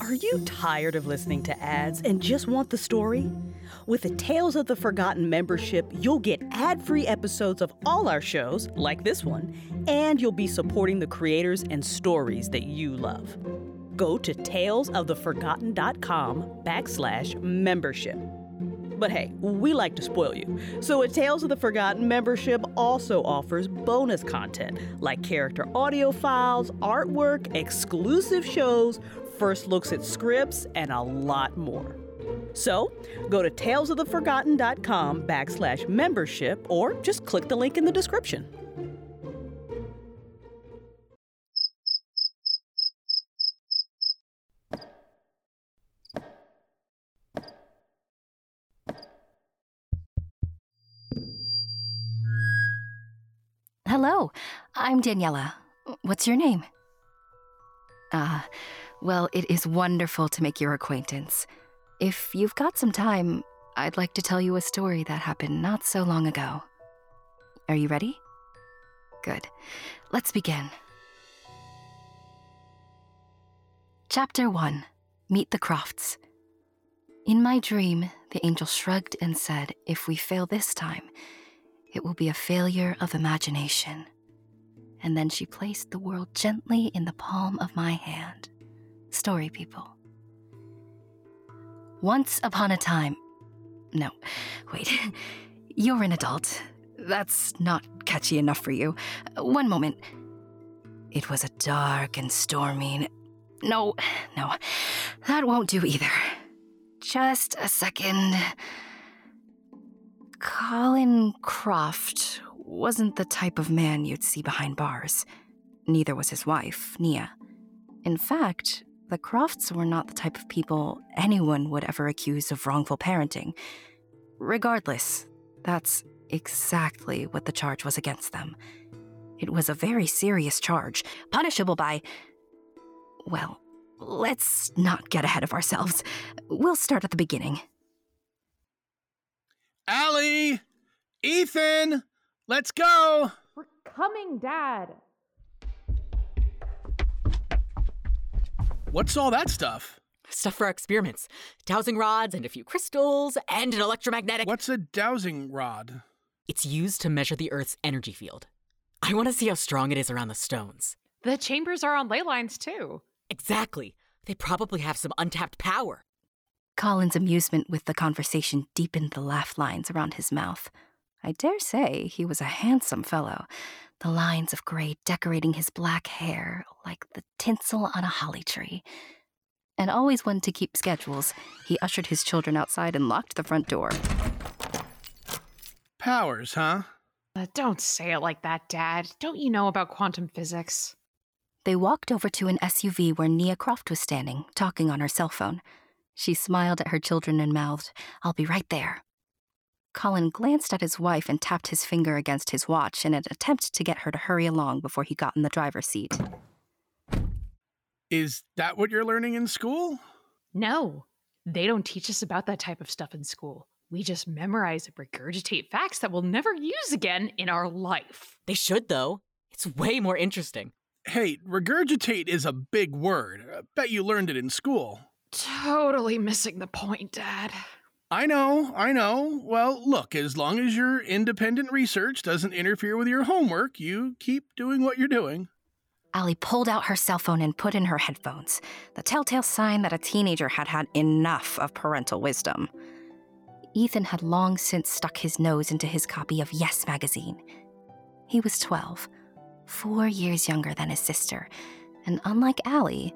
Are you tired of listening to ads and just want the story? With the Tales of the Forgotten membership, you'll get ad-free episodes of all our shows, like this one, and you'll be supporting the creators and stories that you love. Go to talesoftheforgotten.com/membership. But hey, we like to spoil you. So a Tales of the Forgotten membership also offers bonus content like character audio files, artwork, exclusive shows, first looks at scripts, and a lot more. So go to talesoftheforgotten.com /membership or just click the link in the description. Hello, I'm Daniela. What's your name? Well, it is wonderful to make your acquaintance. If you've got some time, I'd like to tell you a story that happened not so long ago. Are you ready? Good. Let's begin. Chapter 1. Meet the Crofts. In my dream, the angel shrugged and said, "If we fail this time, it will be a failure of imagination." And then she placed the world gently in the palm of my hand. Story people. Once upon a time... No, wait. You're an adult. That's not catchy enough for you. One moment. It was a dark and stormy... No. That won't do either. Just a second... Colin Croft wasn't the type of man you'd see behind bars. Neither was his wife, Nia. In fact, the Crofts were not the type of people anyone would ever accuse of wrongful parenting. Regardless, that's exactly what the charge was against them. It was a very serious charge, punishable by... Well, let's not get ahead of ourselves. We'll start at the beginning. Allie! Ethan! Let's go! We're coming, Dad. What's all that stuff? Stuff for our experiments. Dowsing rods and a few crystals and an electromagnetic... What's a dowsing rod? It's used to measure the Earth's energy field. I want to see how strong it is around the stones. The chambers are on ley lines, too. Exactly. They probably have some untapped power. Colin's amusement with the conversation deepened the laugh lines around his mouth. I dare say he was a handsome fellow, the lines of gray decorating his black hair like the tinsel on a holly tree. And always one to keep schedules, he ushered his children outside and locked the front door. Powers, huh? Don't say it like that, Dad. Don't you know about quantum physics? They walked over to an SUV where Nia Croft was standing, talking on her cell phone. She smiled at her children and mouthed, "I'll be right there." Colin glanced at his wife and tapped his finger against his watch in an attempt to get her to hurry along before he got in the driver's seat. Is that what you're learning in school? No. They don't teach us about that type of stuff in school. We just memorize and regurgitate facts that we'll never use again in our life. They should, though. It's way more interesting. Hey, regurgitate is a big word. I bet you learned it in school. Totally missing the point, Dad. I know. Well, look, as long as your independent research doesn't interfere with your homework, you keep doing what you're doing. Allie pulled out her cell phone and put in her headphones, the telltale sign that a teenager had had enough of parental wisdom. Ethan had long since stuck his nose into his copy of Yes magazine. He was 12, 4 years younger than his sister, and unlike Allie...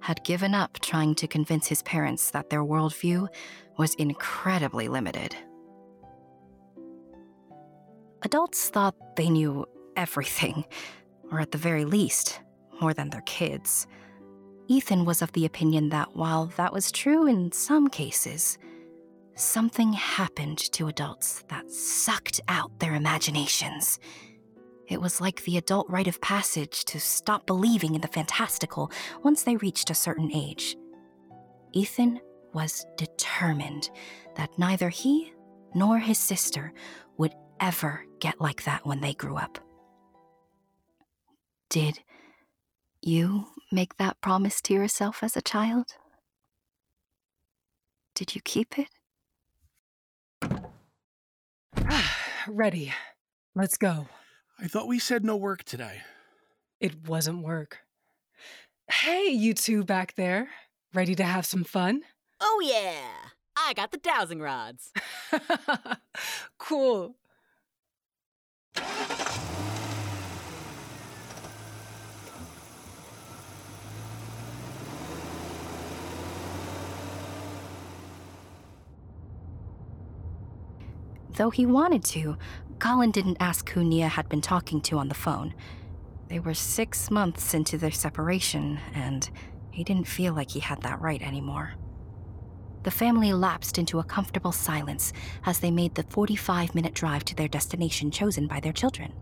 had given up trying to convince his parents that their worldview was incredibly limited. Adults thought they knew everything, or at the very least, more than their kids. Ethan was of the opinion that while that was true in some cases, something happened to adults that sucked out their imaginations. It was like the adult rite of passage to stop believing in the fantastical once they reached a certain age. Ethan was determined that neither he nor his sister would ever get like that when they grew up. Did you make that promise to yourself as a child? Did you keep it? Ready. Let's go. I thought we said no work today. It wasn't work. Hey, you two back there. Ready to have some fun? Oh, yeah. I got the dowsing rods. Cool. Though he wanted to, Colin didn't ask who Nia had been talking to on the phone. They were 6 months into their separation, and he didn't feel like he had that right anymore. The family lapsed into a comfortable silence as they made the 45-minute drive to their destination chosen by their children.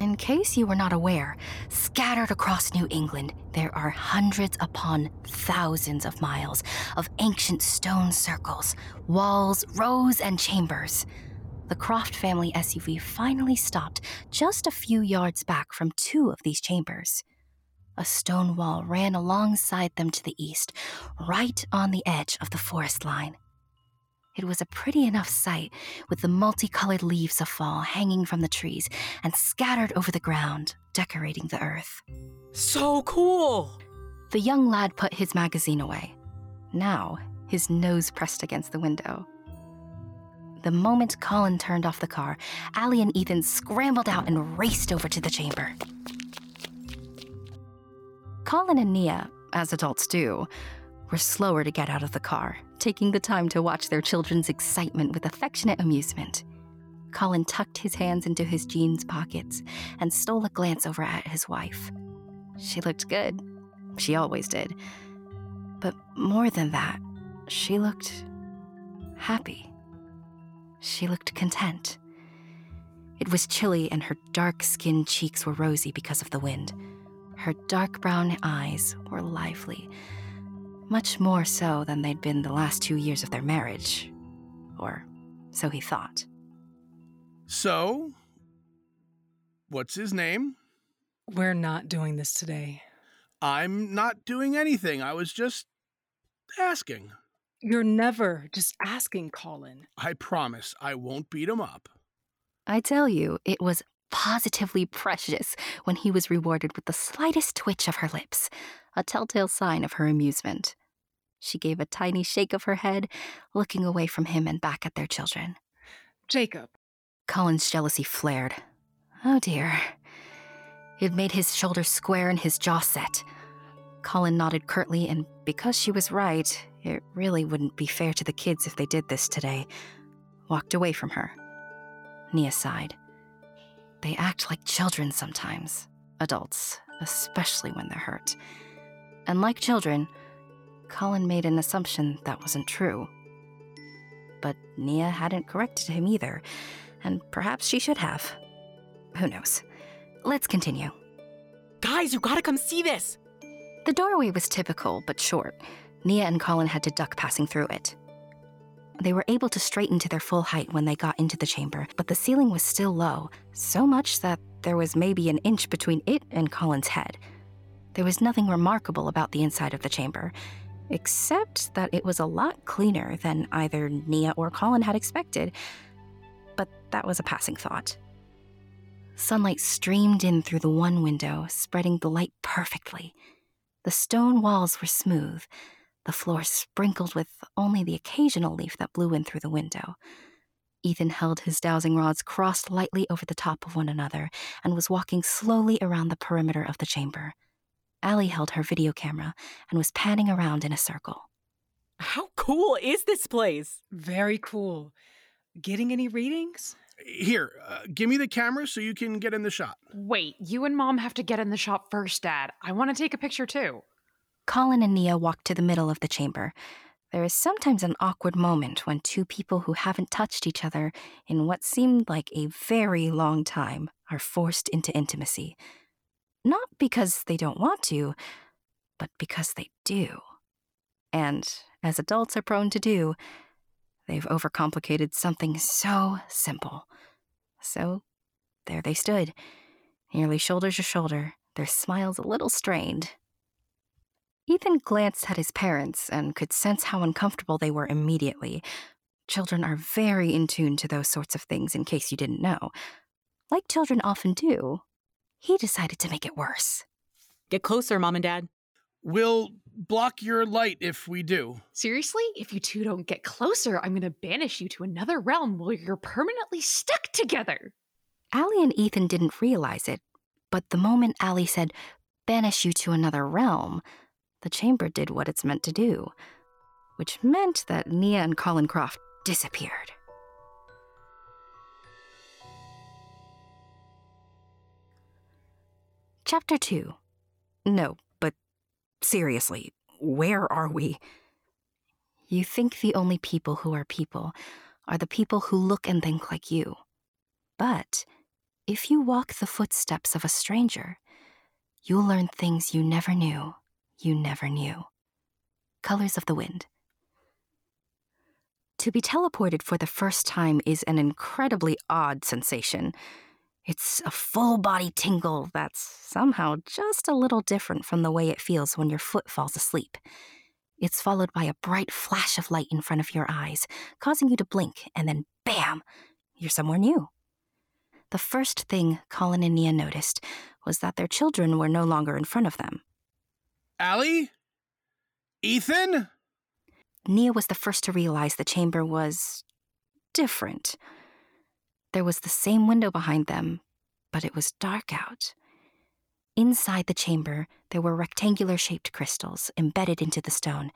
In case you were not aware, scattered across New England, there are hundreds upon thousands of miles of ancient stone circles, walls, rows, and chambers. The Croft family SUV finally stopped just a few yards back from two of these chambers. A stone wall ran alongside them to the east, right on the edge of the forest line. It was a pretty enough sight, with the multicolored leaves of fall hanging from the trees and scattered over the ground, decorating the earth. So cool! The young lad put his magazine away. Now, his nose pressed against the window. The moment Colin turned off the car, Allie and Ethan scrambled out and raced over to the chamber. Colin and Nia, as adults do, were slower to get out of the car, taking the time to watch their children's excitement with affectionate amusement. Colin tucked his hands into his jeans pockets and stole a glance over at his wife. She looked good. She always did. But more than that, she looked happy. She looked content. It was chilly and her dark-skinned cheeks were rosy because of the wind. Her dark brown eyes were lively, much more so than they'd been the last 2 years of their marriage. Or so he thought. So, what's his name? We're not doing this today. I'm not doing anything. I was just asking. You're never just asking, Colin. I promise I won't beat him up. I tell you, it was positively precious when he was rewarded with the slightest twitch of her lips, a telltale sign of her amusement. She gave a tiny shake of her head, looking away from him and back at their children. Jacob. Colin's jealousy flared. Oh dear. It made his shoulders square and his jaw set. Colin nodded curtly, and because she was right, it really wouldn't be fair to the kids if they did this today, walked away from her. Nia sighed. They act like children sometimes, adults, especially when they're hurt. And like children, Colin made an assumption that wasn't true. But Nia hadn't corrected him either, and perhaps she should have. Who knows? Let's continue. Guys, you gotta come see this! The doorway was typical, but short. Nia and Colin had to duck passing through it. They were able to straighten to their full height when they got into the chamber, but the ceiling was still low, so much that there was maybe an inch between it and Colin's head. There was nothing remarkable about the inside of the chamber, except that it was a lot cleaner than either Nia or Colin had expected. But that was a passing thought. Sunlight streamed in through the one window, spreading the light perfectly. The stone walls were smooth, the floor sprinkled with only the occasional leaf that blew in through the window. Ethan held his dowsing rods crossed lightly over the top of one another and was walking slowly around the perimeter of the chamber. Allie held her video camera and was panning around in a circle. How cool is this place? Very cool. Getting any readings? Here, give me the camera so you can get in the shot. Wait, you and Mom have to get in the shot first, Dad. I want to take a picture too. Colin and Nia walked to the middle of the chamber. There is sometimes an awkward moment when two people who haven't touched each other in what seemed like a very long time are forced into intimacy. Not because they don't want to, but because they do. And, as adults are prone to do, they've overcomplicated something so simple. So, there they stood, nearly shoulder to shoulder, their smiles a little strained. Ethan glanced at his parents and could sense how uncomfortable they were immediately. Children are very in tune to those sorts of things, in case you didn't know. Like children often do, he decided to make it worse. Get closer, Mom and Dad. We'll block your light if we do. Seriously? If you two don't get closer, I'm going to banish you to another realm where you're permanently stuck together. Allie and Ethan didn't realize it, but the moment Allie said, banish you to another realm, the chamber did what it's meant to do, which meant that Nia and Colin Croft disappeared. Chapter 2. No, but seriously, where are we? You think the only people who are people are the people who look and think like you. But if you walk the footsteps of a stranger, you'll learn things you never knew. Colors of the Wind. To be teleported for the first time is an incredibly odd sensation. It's a full-body tingle that's somehow just a little different from the way it feels when your foot falls asleep. It's followed by a bright flash of light in front of your eyes, causing you to blink, and then bam, you're somewhere new. The first thing Colin and Nia noticed was that their children were no longer in front of them. Allie? Ethan? Nia was the first to realize the chamber was different. There was the same window behind them, but it was dark out. Inside the chamber, there were rectangular-shaped crystals embedded into the stone,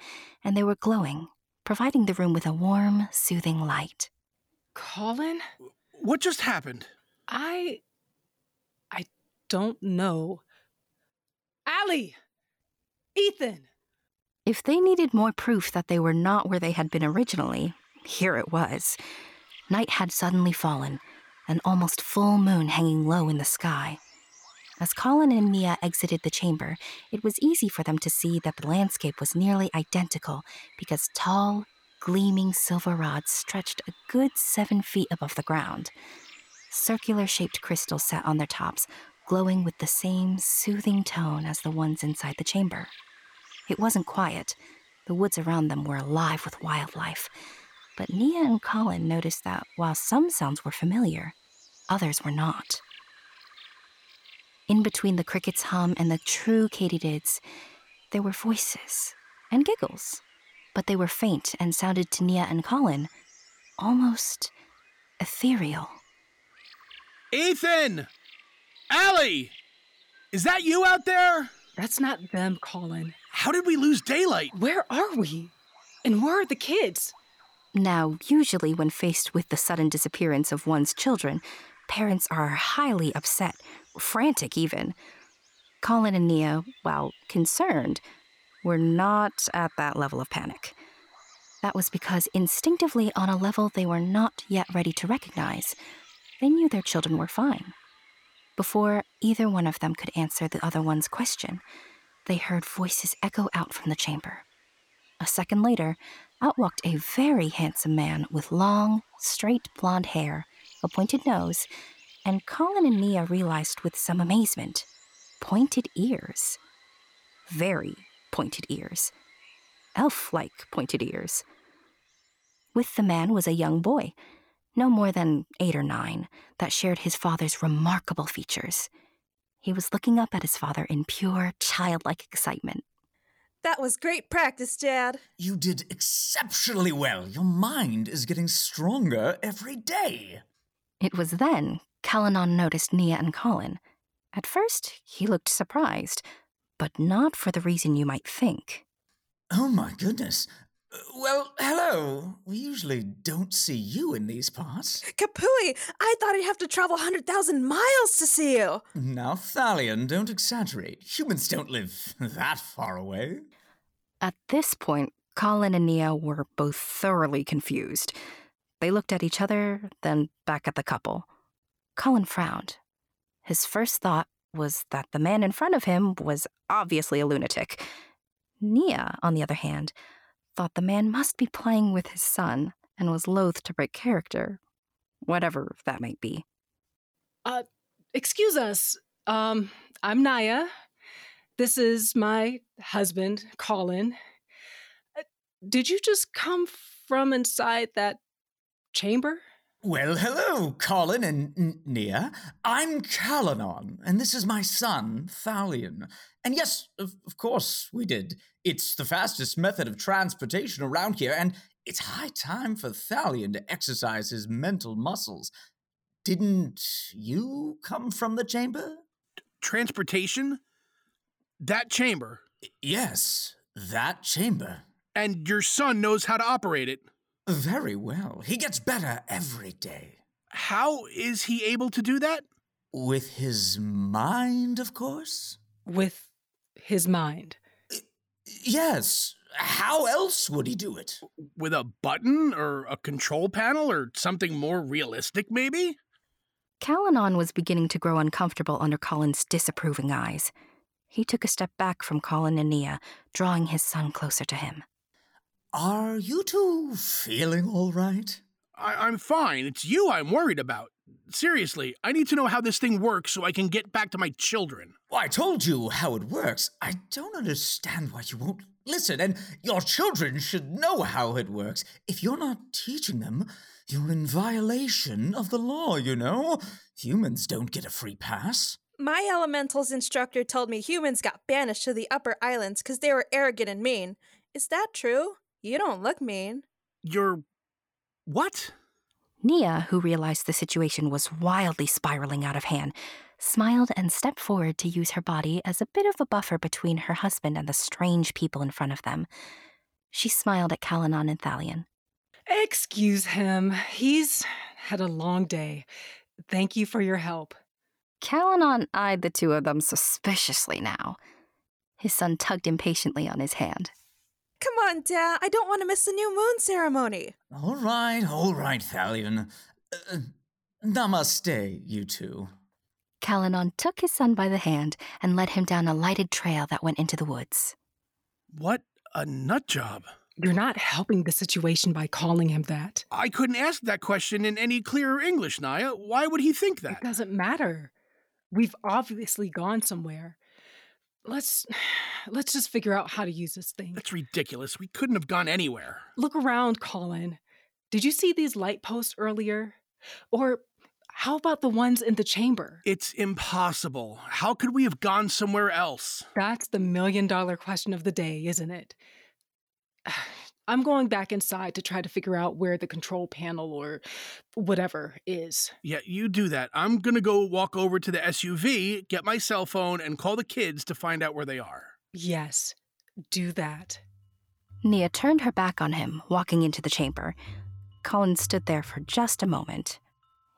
and they were glowing, providing the room with a warm, soothing light. Colin? What just happened? I don't know. Allie! Ethan! If they needed more proof that they were not where they had been originally, here it was. Night had suddenly fallen, an almost full moon hanging low in the sky. As Colin and Nia exited the chamber, it was easy for them to see that the landscape was nearly identical because tall, gleaming silver rods stretched a good 7 feet above the ground. Circular-shaped crystals sat on their tops, glowing with the same soothing tone as the ones inside the chamber. It wasn't quiet. The woods around them were alive with wildlife. But Nia and Colin noticed that while some sounds were familiar, others were not. In between the cricket's hum and the true katydids, there were voices and giggles, but they were faint and sounded to Nia and Colin almost ethereal. Ethan! Allie! Is that you out there? That's not them, Colin. How did we lose daylight? Where are we? And where are the kids? Now, usually when faced with the sudden disappearance of one's children, parents are highly upset, frantic even. Colin and Nia, while concerned, were not at that level of panic. That was because instinctively, on a level they were not yet ready to recognize, they knew their children were fine. Before either one of them could answer the other one's question, they heard voices echo out from the chamber. A second later, out walked a very handsome man with long, straight blonde hair, a pointed nose, and Colin and Nia realized with some amazement, pointed ears. Very pointed ears. Elf-like pointed ears. With the man was a young boy, no more than 8 or 9, that shared his father's remarkable features. He was looking up at his father in pure, childlike excitement. That was great practice, Dad. You did exceptionally well. Your mind is getting stronger every day. It was then Calanon noticed Nia and Colin. At first, he looked surprised, but not for the reason you might think. Oh my goodness. Well, hello. We usually don't see you in these parts. Kapui, I thought I'd have to travel 100,000 miles to see you. Now, Thalion, don't exaggerate. Humans don't live that far away. At this point, Colin and Nia were both thoroughly confused. They looked at each other, then back at the couple. Colin frowned. His first thought was that the man in front of him was obviously a lunatic. Nia, on the other hand, thought the man must be playing with his son and was loath to break character, whatever that might be. Excuse us. I'm Naya. This is my husband, Colin. Did you just come from inside that chamber? Well, hello, Colin and Nia. I'm Calanon, and this is my son, Thalion. And yes, of course we did. It's the fastest method of transportation around here, and it's high time for Thalion to exercise his mental muscles. Didn't you come from the chamber? Transportation? That chamber? Yes, that chamber. And your son knows how to operate it? Very well. He gets better every day. How is he able to do that? With his mind, of course. With his mind? Yes. How else would he do it? With a button or a control panel or something more realistic, maybe? Calanon was beginning to grow uncomfortable under Colin's disapproving eyes. He took a step back from Colin and Nia, drawing his son closer to him. Are you two feeling all right? I'm fine. It's you I'm worried about. Seriously, I need to know how this thing works so I can get back to my children. Well, I told you how it works. I don't understand why you won't listen, and your children should know how it works. If you're not teaching them, you're in violation of the law, you know? Humans don't get a free pass. My elementals instructor told me humans got banished to the upper islands because they were arrogant and mean. Is that true? You don't look mean. You're... what? Nia, who realized the situation was wildly spiraling out of hand, smiled and stepped forward to use her body as a bit of a buffer between her husband and the strange people in front of them. She smiled at Calanon and Thalion. Excuse him. He's had a long day. Thank you for your help. Calanon eyed the two of them suspiciously now. His son tugged impatiently on his hand. Come on, Dad. I don't want to miss the new moon ceremony. All right, Thalion. Namaste, you two. Calanon took his son by the hand and led him down a lighted trail that went into the woods. What a nut job. You're not helping the situation by calling him that. I couldn't ask that question in any clearer English, Naya. Why would he think that? It doesn't matter. We've obviously gone somewhere. Let's just figure out how to use this thing. That's ridiculous. We couldn't have gone anywhere. Look around, Colin. Did you see these light posts earlier? Or how about the ones in the chamber? It's impossible. How could we have gone somewhere else? That's the million-dollar question of the day, isn't it? I'm going back inside to try to figure out where the control panel or whatever is. Yeah, you do that. I'm going to go walk over to the SUV, get my cell phone, and call the kids to find out where they are. Yes, do that. Nia turned her back on him, walking into the chamber. Colin stood there for just a moment.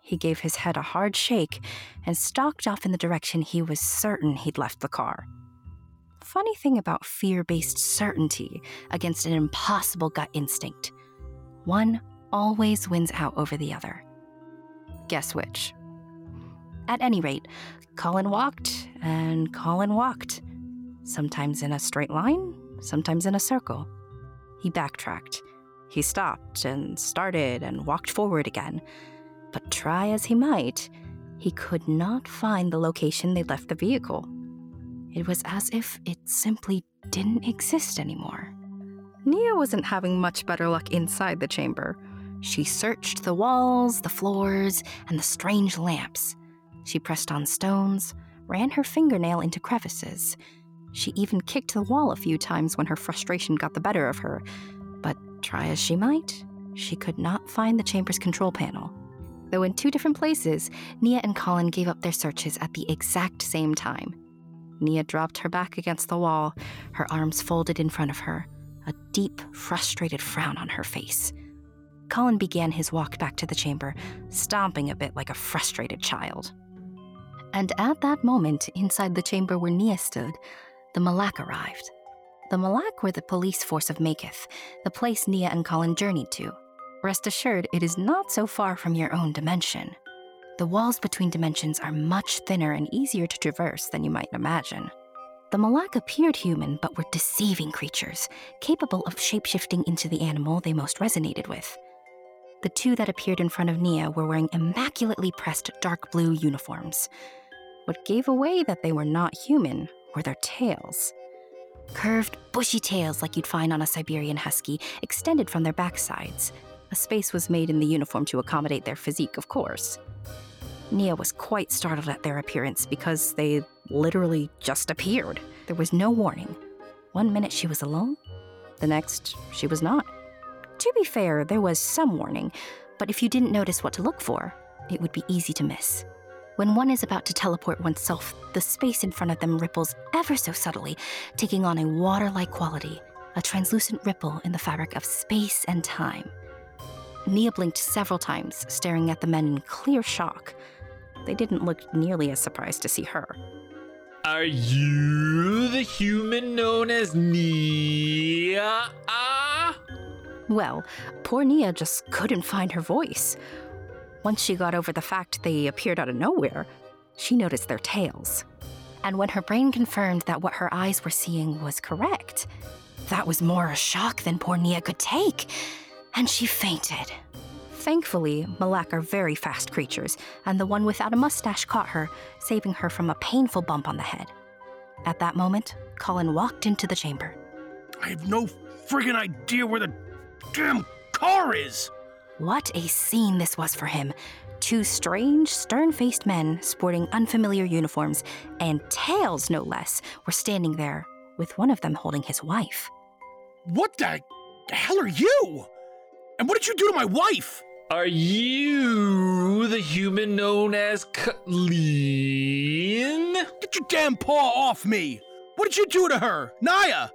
He gave his head a hard shake and stalked off in the direction he was certain he'd left the car. Funny thing about fear-based certainty against an impossible gut instinct. One always wins out over the other. Guess which? At any rate, Colin walked and Colin walked. Sometimes in a straight line, sometimes in a circle. He backtracked. He stopped and started and walked forward again. But try as he might, he could not find the location they left the vehicle. It was as if it simply didn't exist anymore. Nia wasn't having much better luck inside the chamber. She searched the walls, the floors, and the strange lamps. She pressed on stones, ran her fingernail into crevices. She even kicked the wall a few times when her frustration got the better of her. But try as she might, she could not find the chamber's control panel. Though in two different places, Nia and Colin gave up their searches at the exact same time. Nia dropped her back against the wall, her arms folded in front of her, a deep, frustrated frown on her face. Colin began his walk back to the chamber, stomping a bit like a frustrated child. And at that moment, inside the chamber where Nia stood, the Malak arrived. The Malak were the police force of Maketh, the place Nia and Colin journeyed to. Rest assured, it is not so far from your own dimension. The walls between dimensions are much thinner and easier to traverse than you might imagine. The Malak appeared human, but were deceiving creatures, capable of shapeshifting into the animal they most resonated with. The two that appeared in front of Nia were wearing immaculately pressed dark blue uniforms. What gave away that they were not human were their tails. Curved, bushy tails like you'd find on a Siberian husky extended from their backsides. A space was made in the uniform to accommodate their physique, of course. Nia was quite startled at their appearance because they literally just appeared. There was no warning. One minute she was alone, the next she was not. To be fair, there was some warning, but if you didn't notice what to look for, it would be easy to miss. When one is about to teleport oneself, the space in front of them ripples ever so subtly, taking on a water-like quality, a translucent ripple in the fabric of space and time. Nia blinked several times, staring at the men in clear shock. They didn't look nearly as surprised to see her. Are you the human known as Nia? Well, poor Nia just couldn't find her voice. Once she got over the fact they appeared out of nowhere, she noticed their tails. And when her brain confirmed that what her eyes were seeing was correct, that was more a shock than poor Nia could take, and she fainted. Thankfully, Malak are very fast creatures, and the one without a mustache caught her, saving her from a painful bump on the head. At that moment, Colin walked into the chamber. I have no friggin' idea where the damn car is! What a scene this was for him. Two strange, stern-faced men sporting unfamiliar uniforms, and tails no less, were standing there, with one of them holding his wife. What the hell are you? And what did you do to my wife? Are you the human known as Colleen? Get your damn paw off me! What did you do to her? Nia!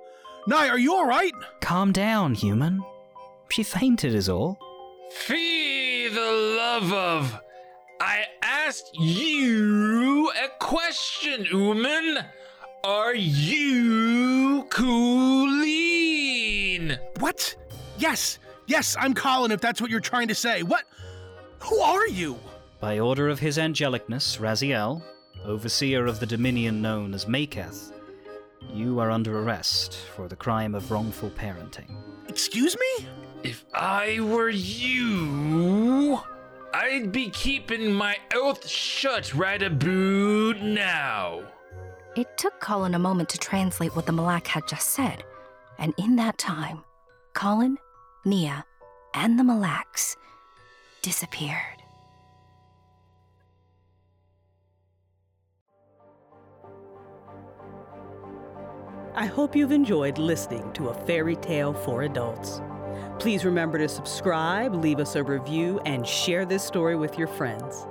Nia, are you alright? Calm down, human. She fainted is all. Fee the love of, I asked you a question, Ooman. Are you Colleen? What? Yes, I'm Colin, if that's what you're trying to say. What? Who are you? By order of his angelicness, Raziel, overseer of the dominion known as Maketh, you are under arrest for the crime of wrongful parenting. Excuse me? If I were you, I'd be keeping my oath shut right about now. It took Colin a moment to translate what the Malak had just said. And in that time, Colin, Nia, and the Malaks disappeared. I hope you've enjoyed listening to A Fairy Tale for Adults. Please remember to subscribe, leave us a review, and share this story with your friends.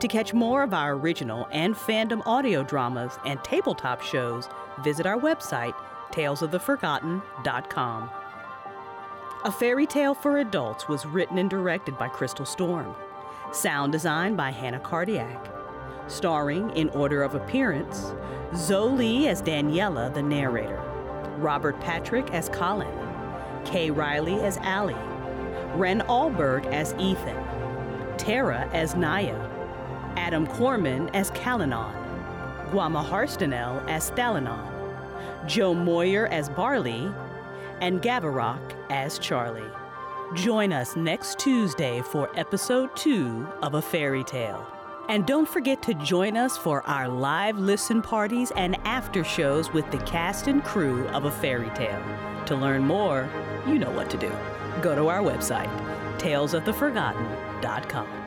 To catch more of our original and fandom audio dramas and tabletop shows, visit our website, talesoftheforgotten.com. A Fairy Tale for Adults was written and directed by Crystal Storm. Sound design by Hannah Cardeilhac. Starring, in order of appearance, Zoe Lee as Daniela, the narrator, Robert Patrick as Colin, Kay Riley as Allie, Ren Alberg as Ethan, Tara as Nia, Adam Corman as Calanon, Guama Harstanel as Thalion, Joe Moyer as Barley, and Gavarok as Charlie. Join us next Tuesday for Episode 2 of A Fairy Tale. And don't forget to join us for our live listen parties and after shows with the cast and crew of A Fairy Tale. To learn more, you know what to do. Go to our website, talesoftheforgotten.com.